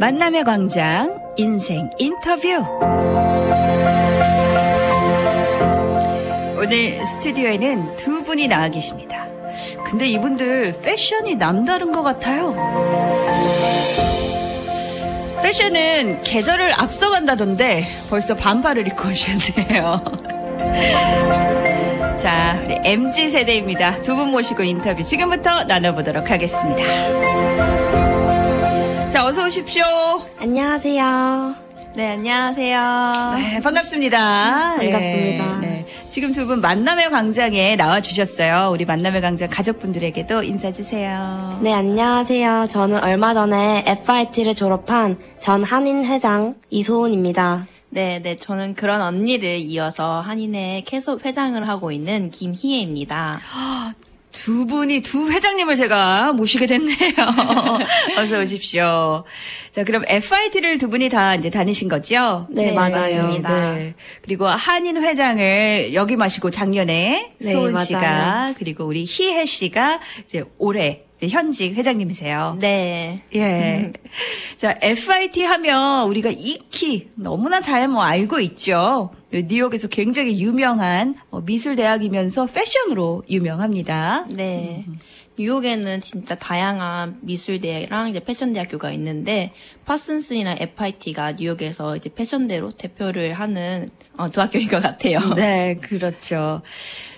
만남의 광장 인생 인터뷰. 오늘 스튜디오에는 두 분이 나와 계십니다. 근데 이분들 패션이 남다른 것 같아요. 패션은 계절을 앞서간다던데 벌써 반팔을 입고 오셨네요. 자, 우리 MZ세대입니다. 두 분 모시고 인터뷰 지금부터 나눠보도록 하겠습니다. 자, 어서 오십시오. 안녕하세요. 네, 안녕하세요. 네, 반갑습니다. 반갑습니다. 네, 네. 지금 두 분 만남의 광장에 나와주셨어요. 우리 만남의 광장 가족분들에게도 인사주세요. 네, 안녕하세요. 저는 얼마 전에 FIT를 졸업한 전 한인 회장 이소은입니다. 네, 저는 그런 언니를 이어서 한인회 계속 회장을 하고 있는 김희애입니다. 두 분이 두 회장님을 제가 모시게 됐네요. 어서 오십시오. 자, 그럼 FIT를 두 분이 다 이제 다니신 거죠? 네, 맞아요. 네. 그리고 한인 회장을 역임하시고 작년에 소은 씨가, 맞아요. 그리고 우리 희애 씨가 이제 올해 현직 회장님이세요. 네. 예. 자, FIT 하면 우리가 익히 너무나 잘 뭐 알고 있죠. 뉴욕에서 굉장히 유명한 미술대학이면서 패션으로 유명합니다. 네. 뉴욕에는 진짜 다양한 미술대학이랑 이제 패션대학교가 있는데, 파슨스이랑 FIT가 뉴욕에서 이제 패션대로 대표를 하는 두 학교인 것 같아요. 네, 그렇죠.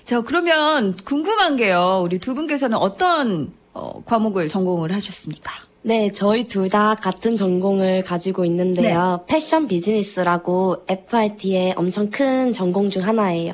자, 그러면 궁금한 게요. 우리 두 분께서는 어떤 과목을 전공을 하셨습니까? 네, 저희 둘 다 같은 전공을 가지고 있는데요. 네. 패션 비즈니스라고 FIT의 엄청 큰 전공 중 하나예요.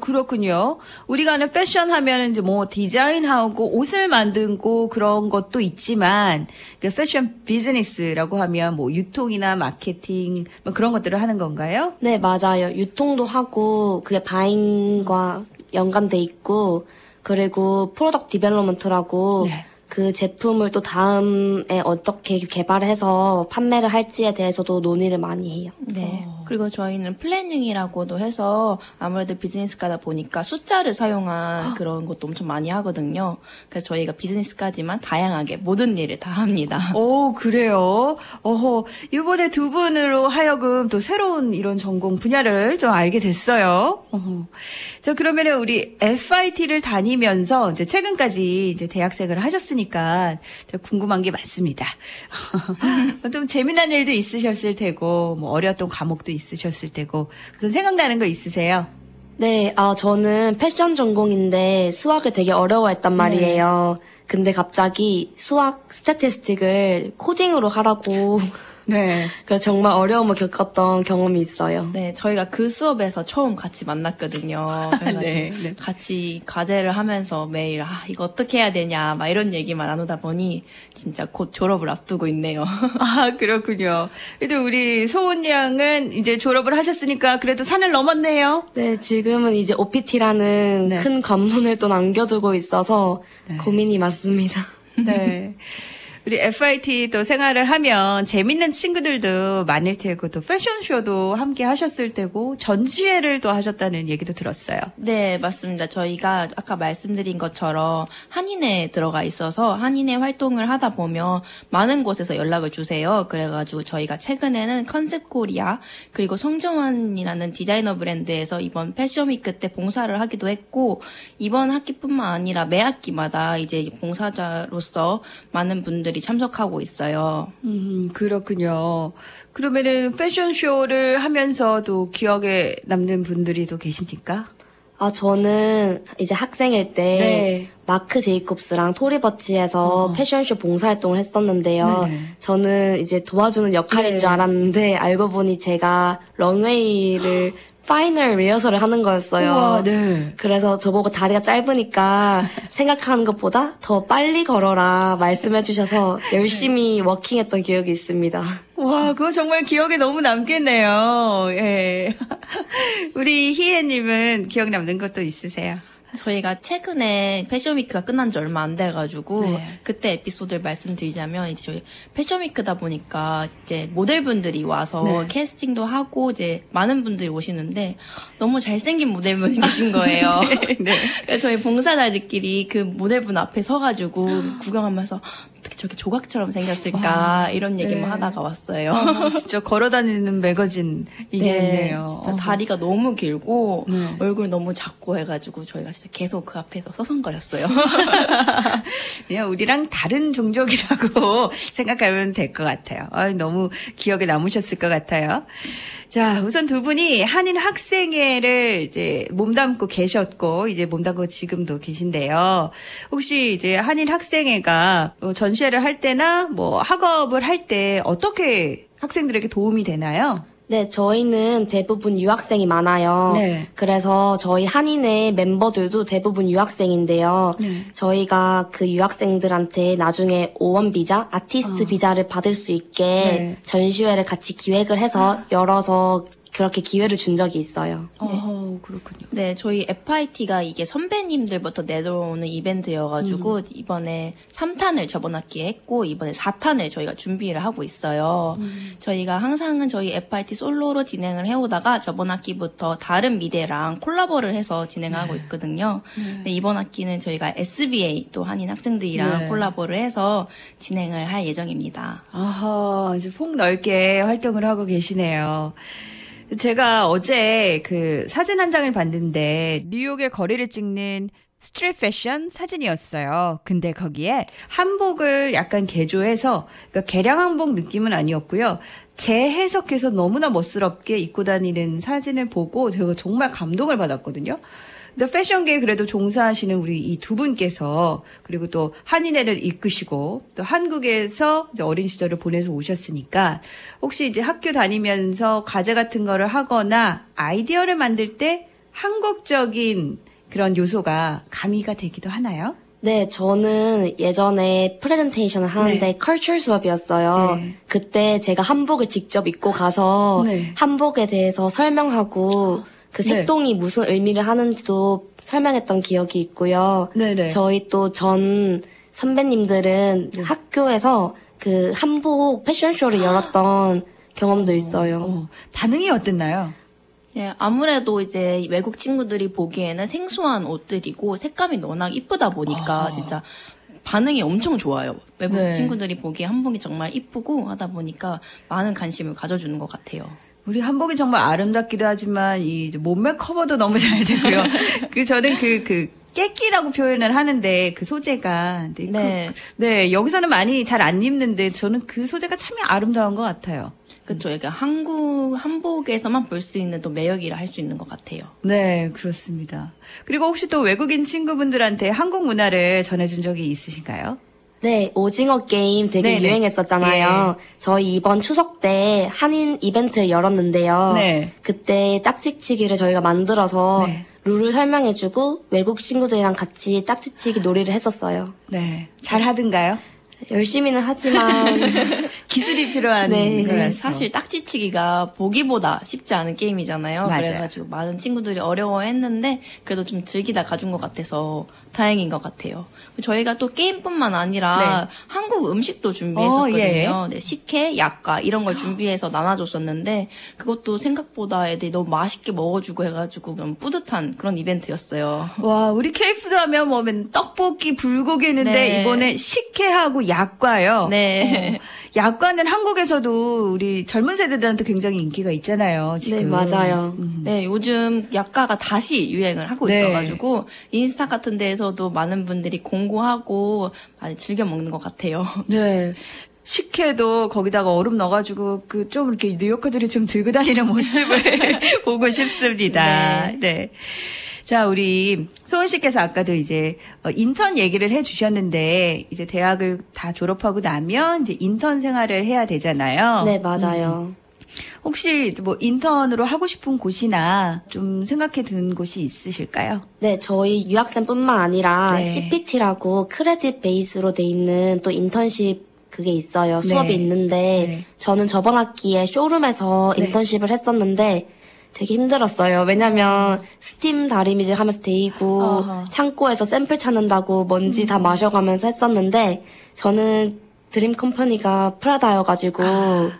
그렇군요. 우리가 아는 패션 하면 이제 뭐 디자인하고 옷을 만들고 그런 것도 있지만, 패션 비즈니스라고 하면 뭐 유통이나 마케팅 뭐 그런 것들을 하는 건가요? 네, 맞아요. 유통도 하고 그게 바잉과 연관돼 있고, 그리고 프로덕트 디벨롭먼트라고, 네. 그 제품을 또 다음에 어떻게 개발해서 판매를 할지에 대해서도 논의를 많이 해요. 네. 그리고 저희는 플래닝이라고도 해서 아무래도 비즈니스가다 보니까 숫자를 사용한 그런 것도 엄청 많이 하거든요. 그래서 저희가 비즈니스까지만 다양하게 모든 일을 다 합니다. 오, 그래요? 이번에 두 분으로 하여금 또 새로운 이런 전공 분야를 좀 알게 됐어요. 자, 그러면은 우리 FIT를 다니면서 이제 최근까지 이제 대학생을 하셨으니까 궁금한 게 많습니다. 좀 재미난 일도 있으셨을 테고, 뭐 어려웠던 과목도 있으셨을 테고, 그래서 생각나는 거 있으세요? 네, 저는 패션 전공인데 수학을 되게 어려워했단 말이에요. 네. 근데 갑자기 수학 스태티스틱을 코딩으로 하라고. 네. 그래서 정말 어려움을 겪었던 경험이 있어요. 네, 저희가 그 수업에서 처음 같이 만났거든요. 그래서 네. 같이 과제를 하면서 매일 이거 어떻게 해야 되냐 막 이런 얘기만 나누다 보니 진짜 곧 졸업을 앞두고 있네요. 아, 그렇군요. 그래도 우리 소은 양은 이제 졸업을 하셨으니까 그래도 산을 넘었네요. 네, 지금은 이제 OPT라는 큰 관문을 또 남겨두고 있어서 고민이 많습니다. 네. 우리 FIT 또 생활을 하면 재밌는 친구들도 많을 테고, 또 패션쇼도 함께 하셨을 테고, 전시회를 또 하셨다는 얘기도 들었어요. 네, 맞습니다. 저희가 아까 말씀드린 것처럼 한인회에 들어가 있어서 한인회 활동을 하다 보면 많은 곳에서 연락을 주세요. 그래가지고 저희가 최근에는 컨셉코리아, 그리고 성정환이라는 디자이너 브랜드에서 이번 패션위크 때 봉사를 하기도 했고, 이번 학기뿐만 아니라 매 학기마다 이제 봉사자로서 많은 분들 참석하고 있어요. 그렇군요. 그러면은 패션쇼를 하면서도 기억에 남는 분들이 또 계십니까? 저는 이제 학생일 때 마크 제이콥스랑 토리버치에서 패션쇼 봉사활동을 했었는데요. 네네. 저는 이제 도와주는 역할인 줄 알았는데 알고 보니 제가 런웨이를 파이널 리허설을 하는 거였어요. 우와, 네. 그래서 저보고 다리가 짧으니까 생각하는 것보다 더 빨리 걸어라 말씀해 주셔서 열심히 워킹했던 기억이 있습니다. 와, 그거 정말 기억에 너무 남겠네요. 예. 우리 희애님은 기억 남는 것도 있으세요? 저희가 최근에 패션위크가 끝난 지 얼마 안 돼가지고 그때 에피소드를 말씀드리자면, 이제 저희 패션위크다 보니까 이제 모델분들이 와서 캐스팅도 하고 이제 많은 분들이 오시는데 너무 잘생긴 모델분이 계신 거예요. 네. 그래서 저희 봉사자들끼리 그 모델분 앞에 서가지고 구경하면서 어떻게 저렇게 조각처럼 생겼을까 와, 이런 얘기만 네. 하다가 왔어요. 아, 진짜 걸어다니는 매거진 이게네요. 네, 진짜 다리가 너무 길고 네. 얼굴 너무 작고 해가지고 저희가 진짜 계속 그 앞에서 서성거렸어요. 그냥 우리랑 다른 종족이라고 생각하면 될 것 같아요. 아이, 너무 기억에 남으셨을 것 같아요. 자, 우선 두 분이 한인 학생회를 이제 몸담고 계셨고, 이제 몸담고 지금도 계신데요. 혹시 이제 한인 학생회가 전시회를 할 때나 뭐 학업을 할 때 어떻게 학생들에게 도움이 되나요? 네, 저희는 대부분 유학생이 많아요. 네. 그래서 저희 한인의 멤버들도 대부분 유학생인데요. 네. 저희가 그 유학생들한테 나중에 O1 비자, 아티스트 비자를 받을 수 있게 네. 전시회를 같이 기획을 해서 열어서 그렇게 기회를 준 적이 있어요. 네. 그렇군요. 네, 저희 FIT가 이게 선배님들부터 내려오는 이벤트여가지고 이번에 3탄을 저번 학기에 했고 이번에 4탄을 저희가 준비를 하고 있어요. 저희가 항상은 저희 FIT 솔로로 진행을 해오다가 저번 학기부터 다른 미대랑 콜라보를 해서 진행하고 네. 있거든요. 근데 이번 학기는 저희가 SBA 또 한인 학생들이랑 네. 콜라보를 해서 진행을 할 예정입니다. 아하, 이제 폭넓게 활동을 하고 계시네요. 제가 어제 그 사진 한 장을 봤는데 뉴욕의 거리를 찍는 스트릿 패션 사진이었어요. 근데 거기에 한복을 약간 개조해서 그러니까 개량 한복 느낌은 아니었고요. 재해석해서 너무나 멋스럽게 입고 다니는 사진을 보고 제가 정말 감동을 받았거든요. 근데 패션계에 그래도 종사하시는 우리 이 두 분께서 그리고 또 한인회를 이끄시고 또 한국에서 이제 어린 시절을 보내서 오셨으니까 혹시 이제 학교 다니면서 과제 같은 거를 하거나 아이디어를 만들 때 한국적인 그런 요소가 가미가 되기도 하나요? 네, 저는 예전에 프레젠테이션을 하는데 네. 컬처 수업이었어요. 네. 그때 제가 한복을 직접 입고 가서 네. 한복에 대해서 설명하고 그 색동이 네. 무슨 의미를 하는지도 설명했던 기억이 있고요. 네네. 저희 또 전 선배님들은 네. 학교에서 그 한복 패션쇼를 열었던 경험도 있어요. 반응이 어땠나요? 예, 아무래도 이제 외국 친구들이 보기에는 생소한 옷들이고 색감이 워낙 이쁘다 보니까 진짜 반응이 엄청 좋아요. 외국 네. 친구들이 보기에 한복이 정말 이쁘고 하다 보니까 많은 관심을 가져주는 것 같아요. 우리 한복이 정말 아름답기도 하지만 이 몸매 커버도 너무 잘 되고요. 저는 깨끼라고 표현을 하는데 그 소재가 네. 네, 여기서는 많이 잘 안 입는데 저는 그 소재가 참 아름다운 것 같아요. 그렇죠. 그러니까 한국 한복에서만 볼 수 있는 또 매력이라 할 수 있는 것 같아요. 네, 그렇습니다. 그리고 혹시 또 외국인 친구분들한테 한국 문화를 전해준 적이 있으신가요? 네, 오징어 게임 되게 네네. 유행했었잖아요. 네. 저희 이번 추석 때 한인 이벤트를 열었는데요. 네. 그때 딱지치기를 저희가 만들어서 네. 룰을 설명해주고 외국 친구들이랑 같이 딱지치기 놀이를 했었어요. 네, 잘 하던가요? 열심히는 하지만 기술이 필요한 네. 거라서 사실 딱지치기가 보기보다 쉽지 않은 게임이잖아요. 맞아요. 그래가지고 많은 친구들이 어려워했는데 그래도 좀 즐기다 가준 것 같아서 다행인 것 같아요. 저희가 또 게임뿐만 아니라 네. 한국 음식도 준비했었거든요. 예. 네, 식혜, 약과 이런 걸 준비해서 나눠줬었는데 그것도 생각보다 애들이 너무 맛있게 먹어주고 해가지고 너무 뿌듯한 그런 이벤트였어요. 와, 우리 KF도 하면 뭐 떡볶이, 불고기 했는데 네. 이번에 식혜하고 약과요. 네. 약과는 한국에서도 우리 젊은 세대들한테 굉장히 인기가 있잖아요. 지금. 네, 맞아요. 네, 요즘 약과가 다시 유행을 하고 네. 있어가지고 인스타 같은 데에서도 많은 분들이 공고하고 많이 즐겨 먹는 것 같아요. 네. 식혜도 거기다가 얼음 넣어가지고 좀 이렇게 뉴요커들이 좀 들고 다니는 모습을 보고 싶습니다. 네. 네. 자, 우리 소은 씨께서 아까도 이제 인턴 얘기를 해주셨는데 이제 대학을 다 졸업하고 나면 이제 인턴 생활을 해야 되잖아요. 네, 맞아요. 혹시 뭐 인턴으로 하고 싶은 곳이나 좀 생각해 둔 곳이 있으실까요? 네, 저희 유학생뿐만 아니라 네. CPT라고 크레딧 베이스로 돼 있는 또 인턴십 그게 있어요. 수업이 네. 있는데 네. 저는 저번 학기에 쇼룸에서 네. 인턴십을 했었는데 되게 힘들었어요. 왜냐면 스팀 다리미질 하면서 데이고 창고에서 샘플 찾는다고 먼지 다 마셔가면서 했었는데 저는 드림 컴퍼니가 프라다여가지고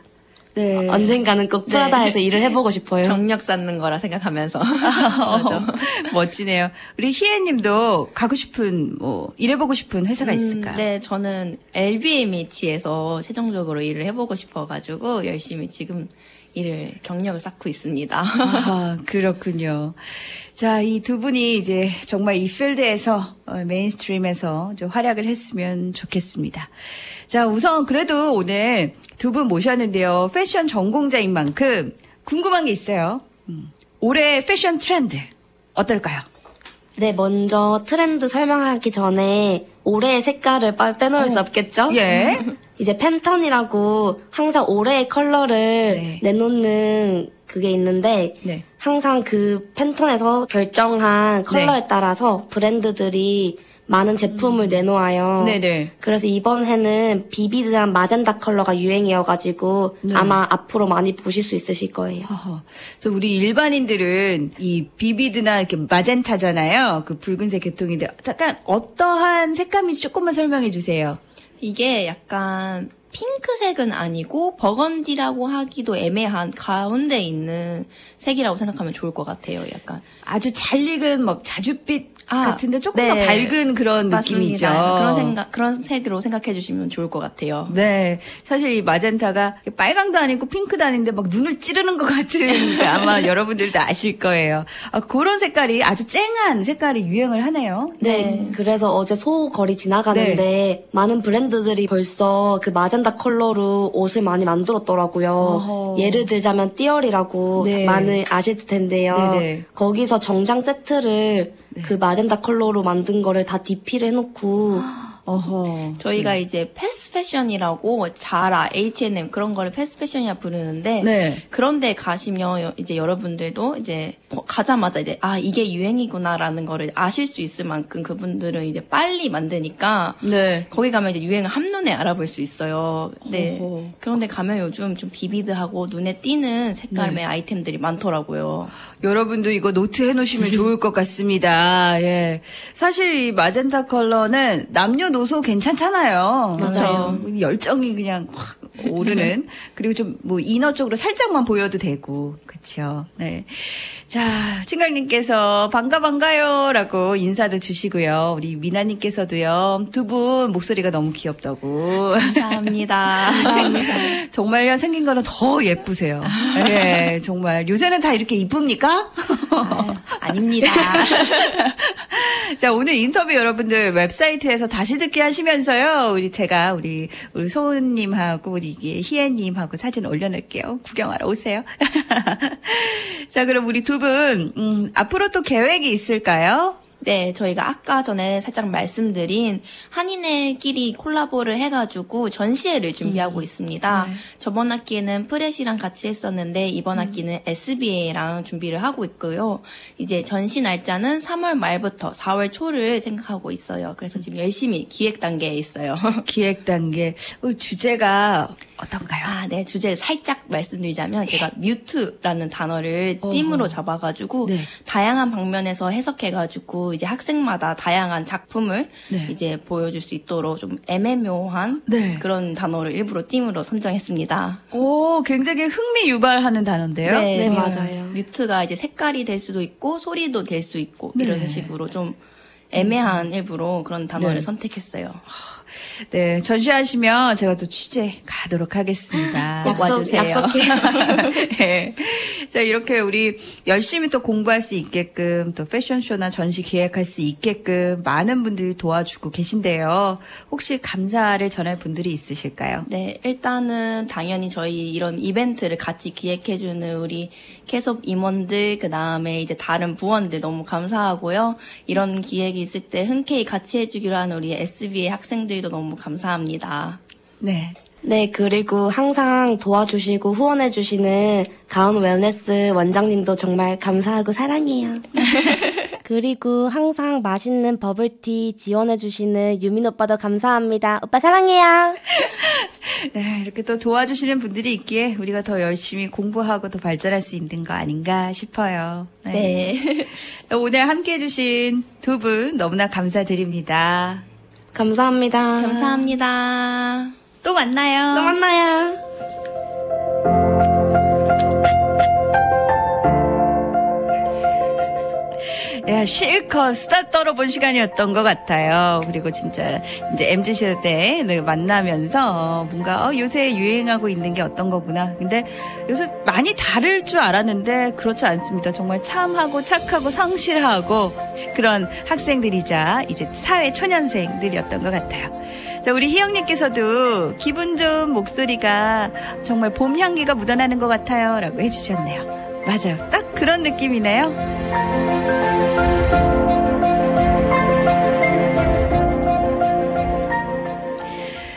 네. 언젠가는 꼭 프라다에서 네. 일을 해보고 싶어요. 경력 쌓는 거라 생각하면서. 멋지네요. 우리 희애님도 가고 싶은 뭐 일해보고 싶은 회사가 있을까요? 네, 저는 LVMH에서 최종적으로 일을 해보고 싶어가지고 열심히 지금 일을 경력을 쌓고 있습니다. 아, 그렇군요. 자, 이 두 분이 이제 정말 이 필드에서 메인스트림에서 좀 활약을 했으면 좋겠습니다. 자, 우선 그래도 오늘 두 분 모셨는데요. 패션 전공자인 만큼 궁금한 게 있어요. 올해 패션 트렌드 어떨까요? 네, 먼저 트렌드 설명하기 전에 올해의 색깔을 빼놓을 수 없겠죠? 예. 이제 팬턴이라고 항상 올해의 컬러를 네. 내놓는 그게 있는데 네. 항상 그 팬턴에서 결정한 컬러에 네. 따라서 브랜드들이 많은 제품을 내놓아요. 네네. 그래서 이번 해는 비비드한 마젠다 컬러가 유행이어가지고 네. 아마 앞으로 많이 보실 수 있으실 거예요. 어허. 그래서 우리 일반인들은 이 비비드나 이렇게 마젠타잖아요. 그 붉은색 계통인데 잠깐 어떠한 색감인지 조금만 설명해 주세요. 이게 약간 핑크색은 아니고 버건디라고 하기도 애매한 가운데 있는 색이라고 생각하면 좋을 것 같아요. 약간 아주 잘 익은 막 자줏빛 같은데 조금 네. 더 밝은 그런 맞습니다. 느낌이죠. 그런 색으로 생각해 주시면 좋을 것 같아요. 네, 사실 이 마젠타가 빨강도 아니고 핑크도 아닌데 막 눈을 찌르는 것 같은 아마 여러분들도 아실 거예요. 아, 그런 색깔이 아주 쨍한 색깔이 유행을 하네요. 네, 그래서 어제 소거리 지나가는데 네. 많은 브랜드들이 벌써 그 마젠타 컬러로 옷을 많이 만들었더라고요. 어허. 예를 들자면 띠얼이라고 네. 많이 아실 텐데요. 네네. 거기서 정장 세트를 네. 그 마젠다 컬러로 만든 거를 다 DP를 해놓고 어허. 저희가 이제 패스트 패션이라고 자라, H&M 그런 거를 패스트 패션이라 부르는데 네. 그런데 가시면 이제 여러분들도 이제 가자마자 이제 아 이게 유행이구나라는 거를 아실 수 있을 만큼 그분들은 이제 빨리 만드니까 네. 거기 가면 이제 유행을 한눈에 알아볼 수 있어요. 네. 어허. 그런데 가면 요즘 좀 비비드하고 눈에 띄는 색깔의 네. 아이템들이 많더라고요. 여러분도 이거 노트 해놓으시면 좋을 것 같습니다. 예. 사실 이 마젠타 컬러는 남녀노소 괜찮잖아요. 맞아요. 열정이 그냥 확 오르는. 그리고 좀 뭐 이너 쪽으로 살짝만 보여도 되고. 그렇죠. 네. 자, 친구님께서 반가요라고 인사도 주시고요. 우리 미나님께서도요. 두 분 목소리가 너무 귀엽다고. 감사합니다. 감사합니다. 정말요. 생긴 거는 더 예쁘세요. 네, 정말. 요새는 다 이렇게 이쁩니까? 아닙니다. 자, 오늘 인터뷰 여러분들 웹사이트에서 다시 듣기 하시면서요. 우리 소은님하고 우리 희애님하고 사진 올려놓을게요. 구경하러 오세요. 자, 그럼 우리 두 분 앞으로 또 계획이 있을까요? 네, 저희가 아까 전에 살짝 말씀드린 한인회끼리 콜라보를 해가지고 전시회를 준비하고 있습니다. 네. 저번 학기에는 프레시랑 같이 했었는데 이번 학기는 SBA랑 준비를 하고 있고요. 이제 전시 날짜는 3월 말부터 4월 초를 생각하고 있어요. 그래서 지금 열심히 기획 단계에 있어요. 기획 단계. 주제가 어떤가요? 아, 네, 주제 살짝 말씀드리자면 제가 뮤트라는 단어를 띠으로 잡아가지고 네. 다양한 방면에서 해석해가지고 이제 학생마다 다양한 작품을 네. 이제 보여줄 수 있도록 좀 애매모호한 네. 그런 단어를 일부러 띠으로 선정했습니다. 오, 굉장히 흥미 유발하는 단어인데요. 네, 네 맞아요. 뮤트가 이제 색깔이 될 수도 있고 소리도 될 수 있고 네. 이런 식으로 좀 애매한 일부러 그런 단어를 네. 선택했어요. 네, 전시하시면 제가 또 취재 가도록 하겠습니다. 꼭 와주세요. 약속해요. 네. 자, 이렇게 우리 열심히 또 공부할 수 있게끔 또 패션쇼나 전시 기획할 수 있게끔 많은 분들이 도와주고 계신데요. 혹시 감사를 전할 분들이 있으실까요? 네, 일단은 당연히 저희 이런 이벤트를 같이 기획해주는 우리 캐섭 임원들, 그 다음에 이제 다른 부원들 너무 감사하고요. 이런 기획이 있을 때 흔쾌히 같이 해주기로 한 우리 SBA 학생들도 너무 감사합니다. 네. 네, 그리고 항상 도와주시고 후원해주시는 가온 웰니스 원장님도 정말 감사하고 사랑해요. 그리고 항상 맛있는 버블티 지원해주시는 유민 오빠도 감사합니다. 오빠 사랑해요. 네, 이렇게 또 도와주시는 분들이 있기에 우리가 더 열심히 공부하고 더 발전할 수 있는 거 아닌가 싶어요. 네. 네. 오늘 함께 해주신 두 분 너무나 감사드립니다. 감사합니다. 감사합니다. 또 만나요. 또 만나요. 야, 실컷 수다 떨어본 시간이었던 것 같아요. 그리고 진짜 이제 MZ세대 만나면서 뭔가 요새 유행하고 있는 게 어떤 거구나. 근데 요새 많이 다를 줄 알았는데 그렇지 않습니다. 정말 참하고 착하고 성실하고 그런 학생들이자 이제 사회 초년생들이었던 것 같아요. 자, 우리 희영님께서도 기분 좋은 목소리가 정말 봄 향기가 묻어나는 것 같아요 라고 해주셨네요. 맞아요. 딱 그런 느낌이네요.